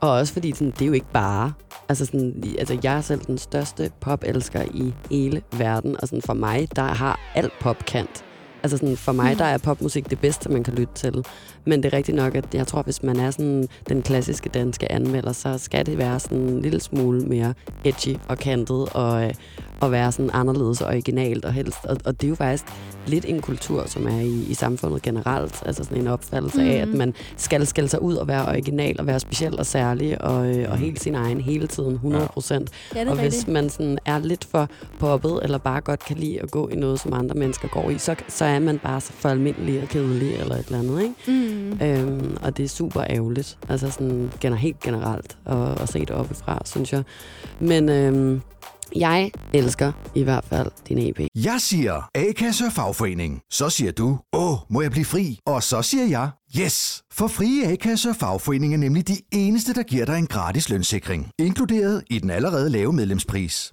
Og også fordi, sådan, det er jo ikke bare... Altså, sådan, altså, jeg er selv den største popelsker i hele verden, og sådan, for mig, der har alt popkant. Altså sådan, for mig, der er popmusik det bedste, man kan lytte til. Men det er rigtigt nok, at jeg tror, hvis man er sådan den klassiske danske anmelder, så skal det være sådan en lille smule mere edgy og kantet, og, og være sådan anderledes og originalt og helst. Og, og det er jo faktisk lidt en kultur, som er i, i samfundet generelt. Altså sådan en opfattelse mm-hmm. af, at man skal skælde sig ud og være original og være speciel og særlig og, og helt sin egen hele tiden, hundrede procent. Ja, og hvis man sådan er lidt for poppet eller bare godt kan lide at gå i noget, som andre mennesker går i, så, så er man bare så for almindelig og kedelig eller et eller andet, ikke? Mm. Øhm, og det er super ærgerligt. Altså sådan gener- helt generelt at, at se det oppefra, synes jeg. Men... Øhm, jeg elsker i hvert fald din E P. Jeg siger A-kasse og fagforening. Så siger du, åh, må jeg blive fri? Og så siger jeg, yes! For frie A-kasse og fagforening er nemlig de eneste, der giver dig en gratis lønssikring. Inkluderet i den allerede lave medlemspris.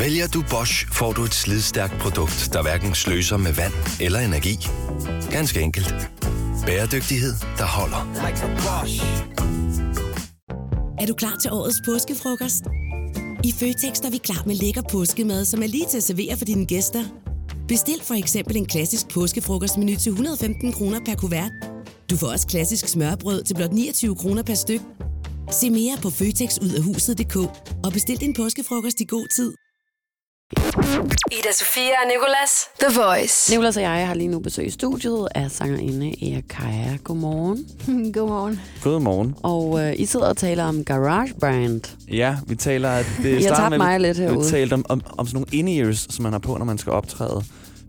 Vælger du Bosch, får du et slidstærkt produkt, der hverken sløser med vand eller energi. Ganske enkelt. Bæredygtighed, der holder. Like er du klar til årets påskefrokost? I Føtex er vi klar med lækker påskemad, som er lige til at servere for dine gæster. Bestil for eksempel en klassisk påskefrokostmenu til et hundrede og femten kroner per kuvert. Du får også klassisk smørbrød til blot niogtyve kroner per styk. Se mere på føtexudafhuset punktum d k og bestil din påskefrokost i god tid. Ida Sofia og Nicolás, The Voice. Nicolás og jeg har lige nu besøg i studiet af sangerinde Ea Kaia. Godmorgen. Godmorgen. Godmorgen. Og øh, I sidder og taler om GarageBand. Ja, vi taler... At det jeg tabte mig lidt herude. Vi talte om, om, om sådan nogle in-ears, som man har på, når man skal optræde.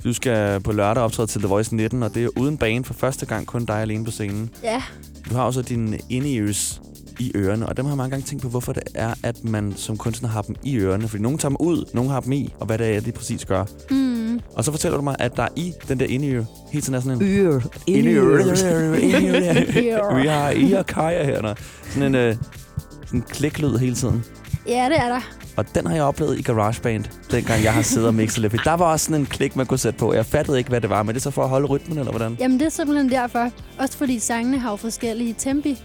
Du skal på lørdag optræde til The Voice nitten, og det er uden bane for første gang kun dig alene på scenen. Ja. Du har også dine in-ears i ørerne, og dem har jeg mange gange tænkt på, hvorfor det er, at man som kunstner har dem i ørerne. Fordi nogen tager dem ud, nogen har dem i, og hvad det er, de præcis gør. Mm. Og så fortæller du mig, at der er i den der in-ear, helt sådan er sådan en... Ør. In-ear. Vi har Ea Kaia her. Sådan en, uh, en kliklyd hele tiden. Ja, det er der. Og den har jeg oplevet i GarageBand, dengang jeg har siddet og mixet lidt. Der var også sådan en klik, man kunne sætte på. Jeg fattede ikke, hvad det var, men det er så for at holde rytmen, eller hvordan? Jamen, det er simpelthen derfor. Også fordi sangene har jo forskellige tempi.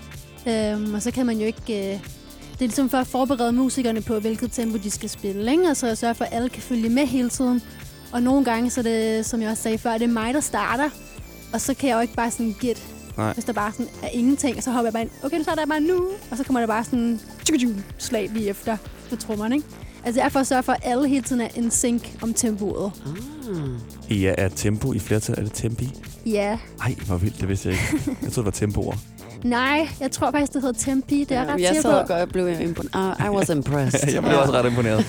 Øhm, og så kan man jo ikke... Øh, det er ligesom for at forberede musikerne på, hvilket tempo de skal spille, ikke? Og så sørge for, at alle kan følge med hele tiden. Og nogle gange, så det, som jeg også sagde før, det er mig, der starter. Og så kan jeg jo ikke bare sådan gætte. Nej. Hvis der bare sådan er ingenting, så hopper jeg bare ind. Okay, nu starter jeg bare nu. Og så kommer der bare sådan en slag lige efter på trommerne, ikke? Altså, jeg er for at sørge for, at alle hele tiden er en sync om tempoet. Ah. Ja, er tempo i flertal? Er det tempi? Ja. Ej, hvor vildt, det vidste jeg ikke. Jeg troede, det var tempoer. Nej, jeg tror faktisk, det hedder tempi. Det er ja, ret jeg sad og godt, blev imponeret. I was impressed. Jeg blev også ret imponeret.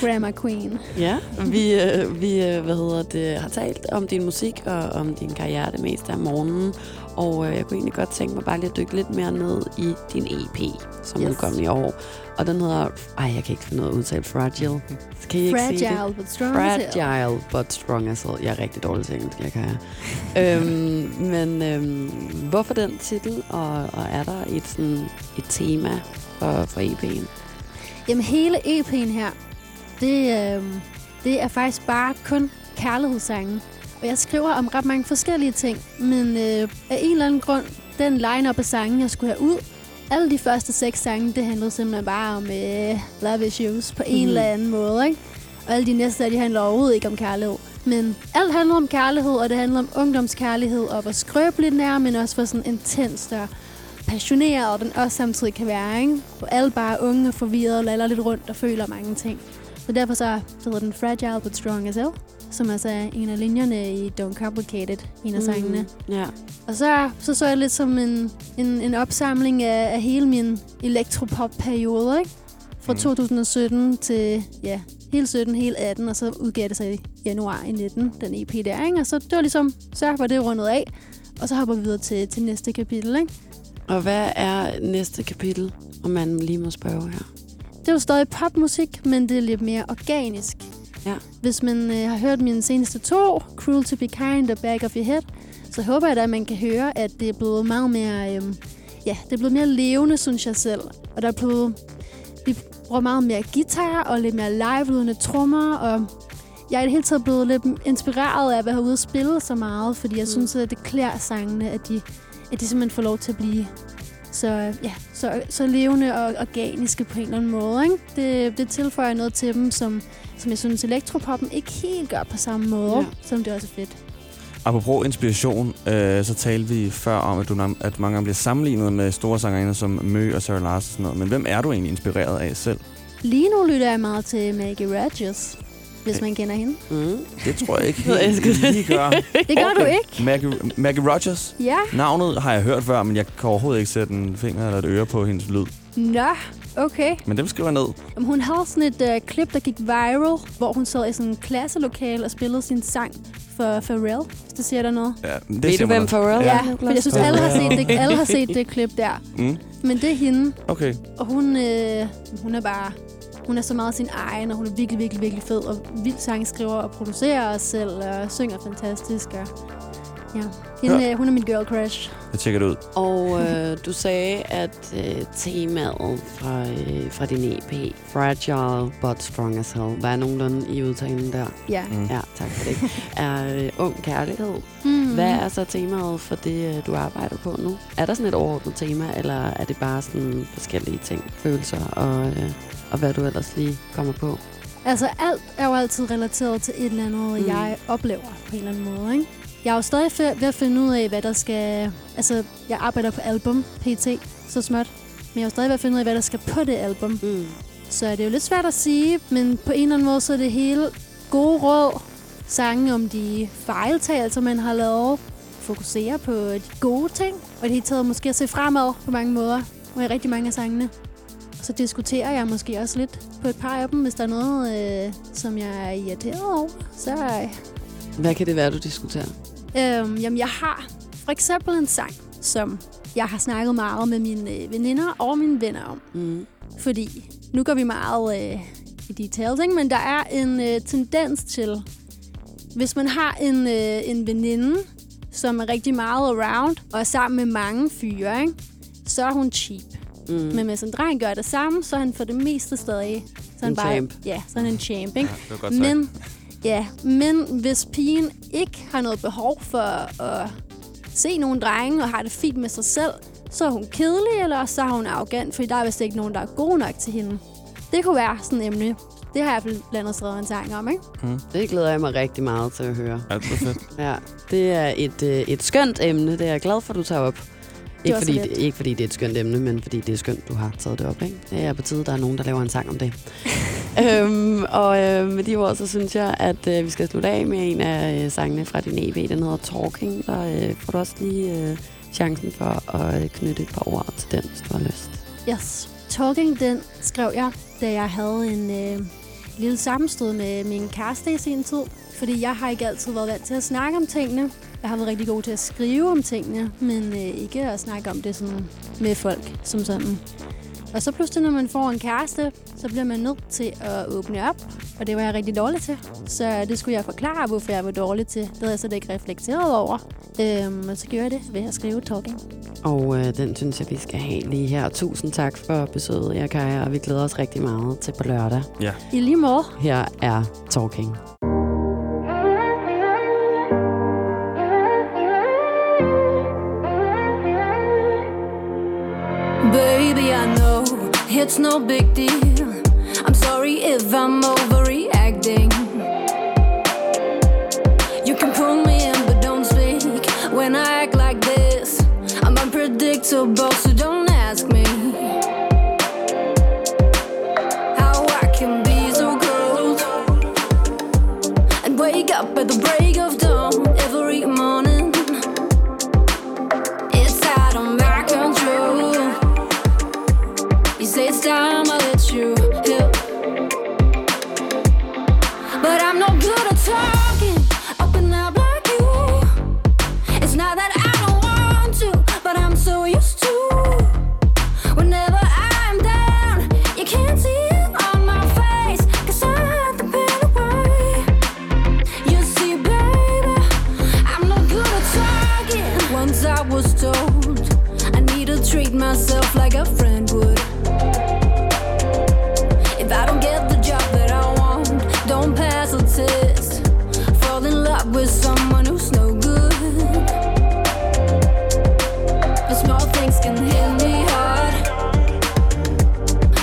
Grammar queen. Ja, vi, vi hvad hedder det, har talt om din musik og om din karriere det meste af morgenen. Og jeg kunne egentlig godt tænke mig bare lige at dykke lidt mere ned i din E P, som yes. udkom i år. Og den hedder... Ej, jeg kan ikke finde noget at udtale. Fragile. Kan I ikke Fragile, sige det? But strong Fragile, but strong as hell. Jeg er rigtig dårlig til engelsk, jeg kan jeg. øhm, men øhm, hvorfor den titel? Og, og er der et, sådan, et tema for, for E P'en? Jamen, hele E P'en her, det, øhm, det er faktisk bare kun kærlighedssangen. Og jeg skriver om ret mange forskellige ting, men øh, af en eller anden grund, den line-up af sangen, jeg skulle have ud, alle de første seks sange, det handlede simpelthen bare om øh, love issues på en mm. eller anden måde, ikke? Og alle de næste, de handler overhovedet ikke om kærlighed. Men alt handler om kærlighed, og det handler om ungdomskærlighed, og hvor skrøbelig den er, men også hvor sådan intens og passioneret, og den også samtidig kan være, ikke? Hvor alle bare unge og forvirrede og laller lidt rundt og føler mange ting. Så derfor så hedder den Fragile but Strong as Hell, som altså er en af linjerne i Don't Complicated, en af sangene. Mm-hmm. Yeah. Og så, så så jeg lidt som en, en, en opsamling af, af hele min elektropop-periode, ikke? Fra mm. to tusind sytten til, ja, hele sytten, hele atten, og så udgav det sig i januar i nitten, den E P der, ikke? Og så det var ligesom, så var det rundet af, og så hopper vi videre til, til næste kapitel, ikke? Og hvad er næste kapitel, om man lige må spørge her? Det er jo stadig popmusik, men det er lidt mere organisk. Ja. Hvis man øh, har hørt mine seneste to, Cruel To Be Kind og Back of your head, så håber jeg da, at man kan høre, at det er blevet meget mere, øh, ja, det er blevet mere levende, synes jeg selv. Og der er blevet, vi bruger meget mere guitar og lidt mere live-lydende trommer, og jeg er i det hele taget blevet lidt inspireret af at være ude og spille så meget, fordi jeg mm. synes, at det klæder sangene, at de, at de simpelthen får lov til at blive så, ja, så, så levende og organiske på en eller anden måde, ikke? Det, det tilføjer noget til dem, som, som jeg synes, elektropoppen ikke helt gør på samme måde, ja. Som det også er fedt. Apropos inspiration, øh, så talte vi før om, at, du, at mange gange bliver sammenlignet med store sangerinder som Mø og Sarah Larsson og sådan noget. Men hvem er du egentlig inspireret af selv? Lige nu lytter jeg meget til Maggie Rogers, hvis man kender hende. Mm. Det tror jeg ikke helt, lige gør. Det gør du ikke. Maggie, Maggie Rogers? Ja. Navnet har jeg hørt før, men jeg kan overhovedet ikke sætte en finger eller et øre på hendes lyd. Nå, okay. Men dem skriver jeg ned. Hun havde sådan et øh, klip, der gik viral, hvor hun sad i sådan en klasselokale og spillede sin sang for Pharrell, hvis det siger der noget. Ja, det ved du, hvem Pharrell er? Ja, for jeg synes, alle har set det, alle har set det klip der. Mm. Men det er hende. Okay. Og hun, øh, hun er bare... Hun er så meget sin egen, og hun er virkelig, virkelig, virkelig fed, og vild sangskriver og producerer os selv, og synger fantastisk. Og ja. Hende, ja. Hun er min girl crush. Jeg tjekker det ud. Og øh, du sagde, at øh, temaet fra, øh, fra din E P, Fragile but Strong as Hell, var nogenlunde i udtalen der? Ja. Mm. Ja, tak for det. Er øh, ung kærlighed. Mm. Hvad er så temaet for det, du arbejder på nu? Er der sådan et overordnet tema, eller er det bare sådan forskellige ting, følelser og... Øh, og hvad du ellers lige kommer på. Altså, alt er jo altid relateret til et eller andet, mm. jeg oplever på en eller anden måde, ikke? Jeg er jo stadig f- ved at finde ud af, hvad der skal... Altså, jeg arbejder på album, pt, så småt. Men jeg er jo stadig ved at finde ud af, hvad der skal på det album. Mm. Så det er jo lidt svært at sige, men på en eller anden måde, så er det hele gode råd. Sange om de fejltagelser, man har lavet. Fokusere på de gode ting. Og det hele taget måske at se fremad på mange måder. Med rigtig mange af sangene. Så diskuterer jeg måske også lidt på et par af dem, hvis der er noget, øh, som jeg er irriteret over. Så... Hvad kan det være, du diskuterer? Øhm, jamen, jeg har for eksempel en sang, som jeg har snakket meget med mine veninder og mine venner om. Mm. Fordi nu går vi meget øh, i details, ikke? Men der er en øh, tendens til, hvis man har en, øh, en veninde, som er rigtig meget around og er sammen med mange fyre, ikke? Så er hun cheap. Mm. Men hvis en dreng gør det samme, så er han for det meste stadig så en bare, champ. Ja, så er han en champ, ikke? Ja, det var godt sagt. Men, ja, men hvis pigen ikke har noget behov for at se nogle drenge og har det fint med sig selv, så er hun kedelig, eller så er hun arrogant, fordi der er vist ikke nogen, der er gode nok til hende. Det kunne være sådan et emne. Det har jeg blandt andet skrevet en sang om, ikke? Mm. Det glæder jeg mig rigtig meget til at høre. Ja, det er fedt. Ja, det er et, et skønt emne. Det er jeg glad for, at du tager op. Ikke fordi, det, ikke fordi det er et skønt emne, men fordi det er skønt, du har taget det op, ikke? Det er på tide, der er nogen, der laver en sang om det. øhm, og øh, med de ord, så synes jeg, at øh, vi skal slutte af med en af øh, sangene fra din E P. Den hedder Talking, og øh, får du også lige øh, chancen for at øh, knytte et par ord til den, hvis du har lyst. Yes. Talking, den skrev jeg, da jeg havde en øh, lille sammenstød med min kæreste i sin tid. Fordi jeg har ikke altid været vant til at snakke om tingene. Jeg har været rigtig god til at skrive om tingene, men øh, ikke at snakke om det sådan med folk som sådan. Og så pludselig, når man får en kæreste, så bliver man nødt til at åbne op. Og det var jeg rigtig dårlig til. Så det skulle jeg forklare, hvorfor jeg var dårlig til. Det havde jeg så ikke reflekteret over. Øhm, og så gjorde jeg det ved at skrive Talking. Og øh, den synes jeg, vi skal have lige her. Tusind tak for besøget, Ea Kaia. Og vi glæder os rigtig meget til på lørdag. Ja. I lige måde. Her er Talking. Baby, I know it's no big deal. I'm sorry if I'm overreacting. You can pull me in, but don't speak when I act like this. I'm unpredictable, so don't ask me. Up at the break of dawn every morning. It's out of my control. You say it's time I let you help, but I'm no good at talking up and out like you. It's not that I don't want to, but I'm so used to. Whenever I'm down, you can't see it on my face, 'cause I had the pain away. Once I was told I need to treat myself like a friend would. If I don't get the job that I want, don't pass a test. Fall in love with someone who's no good. But small things can hit me hard.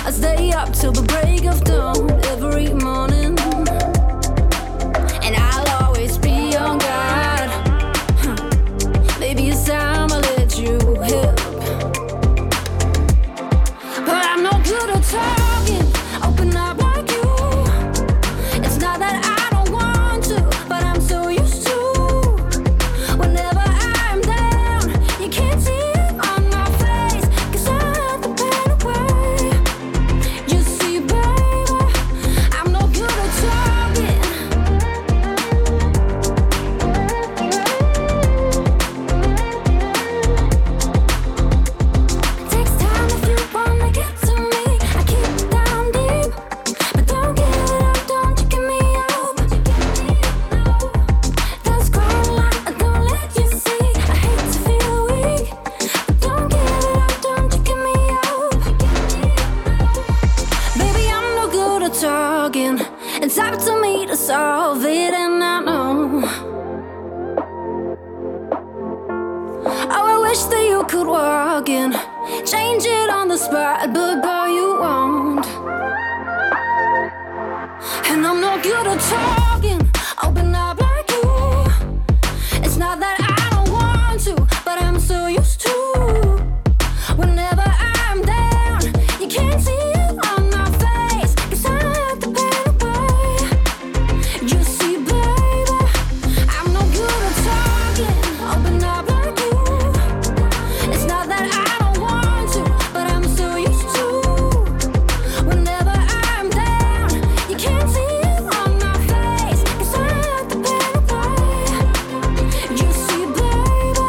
I stay up till the break of dawn every morning. And I'll always be on guard. I'ma let you help, but I'm no good at talking open up like you. It's not that I don't want to, but I'm so used to. Whenever I'm down, you can't see it on my face, 'cause I had the pain away. You see, baby, I'm no good at talking. Takes time if you wanna get to me. I keep it down deep, but don't give it up, don't you give me up. That's growing like I don't let you see. I hate to feel weak, but don't give it up, don't you give me up. Baby, I'm no good at talking. It's up to me to solve it, and I know. Oh, I wish that you could walk in, change it on the spot, but boy, you won't. And I'm no good at talking open up like you. It's not that I don't want to, but I'm so used to. Whenever I'm down, you can't see it on my face, 'cause I had the pain away. You see, baby, I'm no good at talking open up like you. It's not that I don't want to, but I'm so used to. Whenever I'm down, you can't see it on my face, 'cause I had the pain away. You see, baby,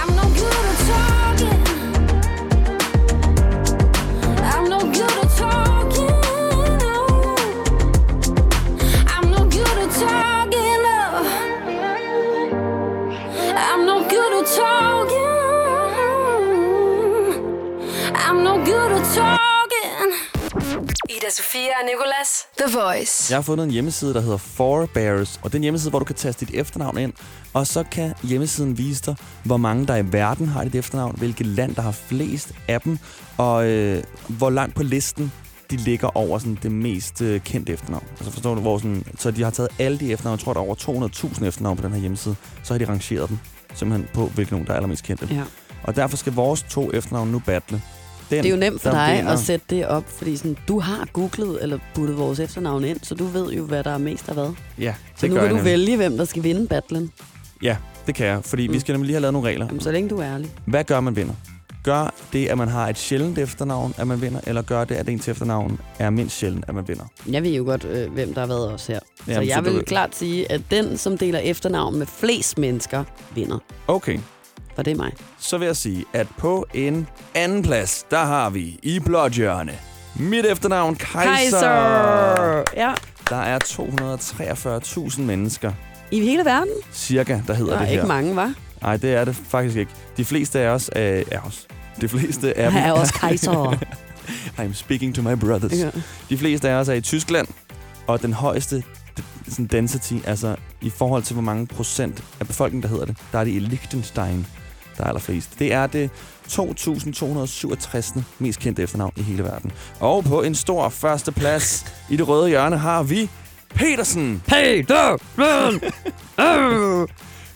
I'm no good at talking. I'm no good at talking, no. I'm no good at talking, no. I'm no good at talking. I'm no good at talking. Ida Sofia og Nicolás. The Voice. Jeg har fundet en hjemmeside, der hedder Forebears, og det er en hjemmeside, hvor du kan taste dit efternavn ind, og så kan hjemmesiden vise dig, hvor mange der i verden har dit efternavn, hvilket land, der har flest af dem, og øh, hvor langt på listen de ligger over sådan, det mest øh, kendte efternavn. Altså forstår du, hvor sådan, så de har taget alle de efternavn, jeg tror, der er over to hundrede tusind efternavn på den her hjemmeside, så har de rangeret dem simpelthen på, hvilke nogen, der er allermest kendte. Ja. Og derfor skal vores to efternavn nu battle. Den, det er jo nemt for dig at sætte det op, fordi sådan, du har googlet eller puttet vores efternavn ind, så du ved jo, hvad der er mest af hvad. Ja, det så nu gør kan jeg du nemlig vælge, hvem der skal vinde battlen. Ja, det kan jeg, fordi mm. vi skal nemlig lige have lavet nogle regler. Jamen, så længe du er ærlig. Hvad gør man vinder? Gør det, at man har et sjældent efternavn, at man vinder, eller gør det, at ens efternavn er mindst sjældent, at man vinder? Jeg ved jo godt, øh, hvem der har været os her. Jamen, så jeg så vil det. klart sige, at den, som deler efternavn med flest mennesker, vinder. Okay. Og det er mig. Så vil jeg sige, at på en anden plads, der har vi i blåtjørne mit efternavn, Kaiser. Kaiser! Ja. Der er to hundrede og treogfyrre tusind mennesker. I hele verden? Cirka, der hedder der det her. Der er ikke mange, hva'? Nej, det er det faktisk ikke. De fleste af os er, er os. De fleste af dem er også Kaiser. I'm speaking to my brothers. Ja. De fleste af os er i Tyskland, og den højeste sådan density, altså i forhold til, hvor mange procent af befolkningen, der hedder det, der er det i Liechtenstein. der er allerflest. Det er det to tusind to hundrede og syvogtres mest kendte efternavn i hele verden. Og på en stor førsteplads i det røde hjørne har vi Petersen. Petersen!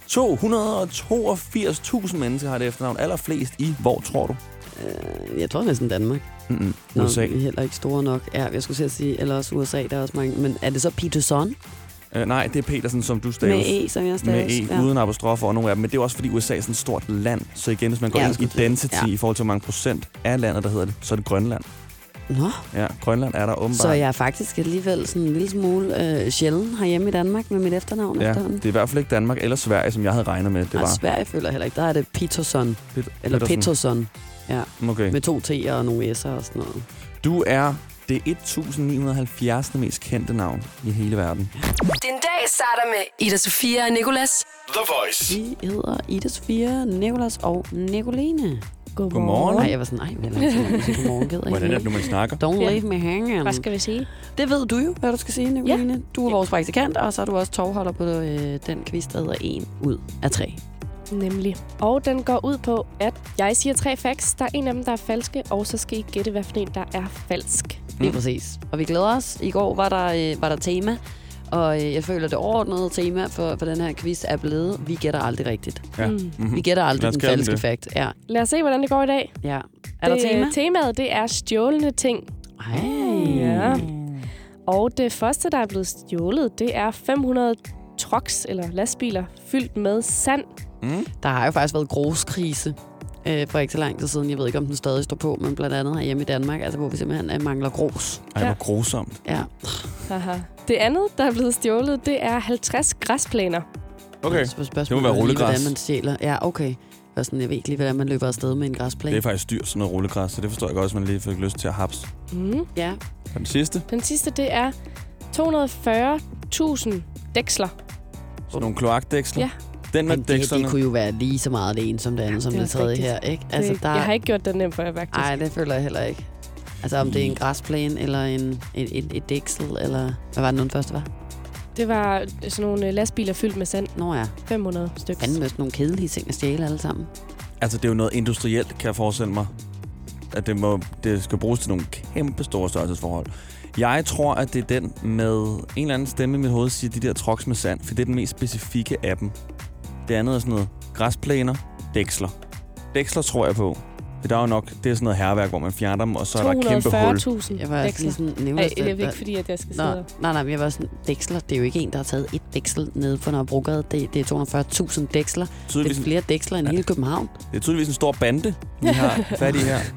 to hundrede og toogfirs tusind mennesker har det efternavn. Allerflest i, hvor tror du? Jeg tror næsten Danmark. Mm-hmm. Nå, U S A. Vi er heller ikke store nok. Ja, jeg skulle sige, eller også U S A, der er også mange. Men er det så Peterson? Uh, nej, det er Petersen, som du staves. Med E, som jeg staves. Med E, ja. Uden apostrofer og nogle af dem. Men det er også, fordi U S A er sådan et stort land. Så igen, hvis man går ja, ind i identity ja. I forhold til, hvor mange procent af landet, der hedder det, så er det Grønland. Nå. Ja, Grønland er der åbenbart. Så jeg er faktisk alligevel sådan en lille smule øh, sjælden herhjemme i Danmark med mit efternavn. Ja, det er i hvert fald ikke Danmark eller Sverige, som jeg havde regnet med. Det var. Og Sverige føler heller ikke. Der er det Peterson. Pet- eller Petersen. Ja, okay. Med to T'er og nogle S'er og sådan noget. Du er det et tusind ni hundrede og halvfjerds mest kendte navn i hele verden. Den dag starter med Ida Sofia og Nicolás. The Voice. Vi hedder Ida Sofia, Nicolás og Nicoline. Godmorgen. Nej, jeg var sådan, nej, jeg var langt. Godmorgen, ved jeg. Hvordan er det nu, man snakker? Don't leave me hanging. Hvad skal vi sige? Det ved du jo, hvad du skal sige, Nicoline. Ja. Du er ja. Vores praktikant, og så er du også tovholder på øh, den quiz, der hedder en ud af tre. Nemlig. Og den går ud på, at jeg siger tre facts. Der er en af dem, der er falske, og så skal I gætte, hvad for en, der er falsk. Mm. Lige præcis. Og vi glæder os. I går var der, øh, var der tema, og øh, jeg føler, det overordnede tema for, for den her quiz er blevet, vi gætter aldrig rigtigt. Ja. Mm-hmm. Vi gætter aldrig den falske fakt. Ja. Lad os se, hvordan det går i dag. Ja. Er det, der tema? Temaet, det er stjålne ting. Ej. Ja. Og det første, der er blevet stjålet, det er fem hundrede trucks eller lastbiler fyldt med sand. Mm. Der har jo faktisk været grovskrise øh, for ikke så lang tid siden. Jeg ved ikke, om den stadig står på, men blandt andet herhjemme i Danmark, altså hvor vi simpelthen øh, mangler gros. Ej, ja. Hvor grosomt. Ja. Haha. Det andet, der er blevet stjålet, det er halvtreds græsplæner. Okay, det må være rullegræs. Hvordan man stjæler. Ja, okay. Og sådan, jeg ved ikke lige, hvordan man løber afsted med en græsplæne. Det er faktisk dyrt, sådan noget rullegræs, så det forstår jeg godt, hvis man lige fik lyst til at hapse. Mm. Ja. Og den sidste? Den sidste, det er to hundrede og fyrre tusind dæksler. Sådan nogle kloakdæksler? Ja. Den med dækslerne. Det kunne jo være lige så meget det ene som det andet, ja, som det, det tredje her, ikke? Altså, der... Jeg har ikke gjort den nemt for jer, faktisk. Nej, det føler jeg heller ikke. Altså, om det er en græsplæne, eller en, en, en, et dæksel, eller... Hvad var det nu, den første var? Det var sådan nogle lastbiler fyldt med sand. Nå ja. fem hundrede stykker. Fanden med sådan nogle kedelige ting at stjæle alle sammen. Altså, det er jo noget industrielt, kan jeg forestille mig. At det, må, det skal bruges til nogle kæmpe store størrelsesforhold. Jeg tror, at det er den med en eller anden stemme i mit hoved, siger de der trucks med sand, for det er den mest specifikke af dem. Det andet er sådan noget græsplæner, dæksler. Dæksler tror jeg på. Det er jo nok, det er sådan noget herværk, hvor man fjerner dem, og så er der kæmpe hul. to hundrede og fyrre tusind dæksler. Ej, det er ikke fordi, at jeg skal sidde og... Nej, nej, men jeg var sådan, dæksler, det er jo ikke en, der har taget et dæksel nede på Nørrebrogade. Det, det er to hundrede og fyrre tusind dæksler. Det er flere dæksler end ja. Hele København. Det er tydeligvis en stor bande, vi har fat i her.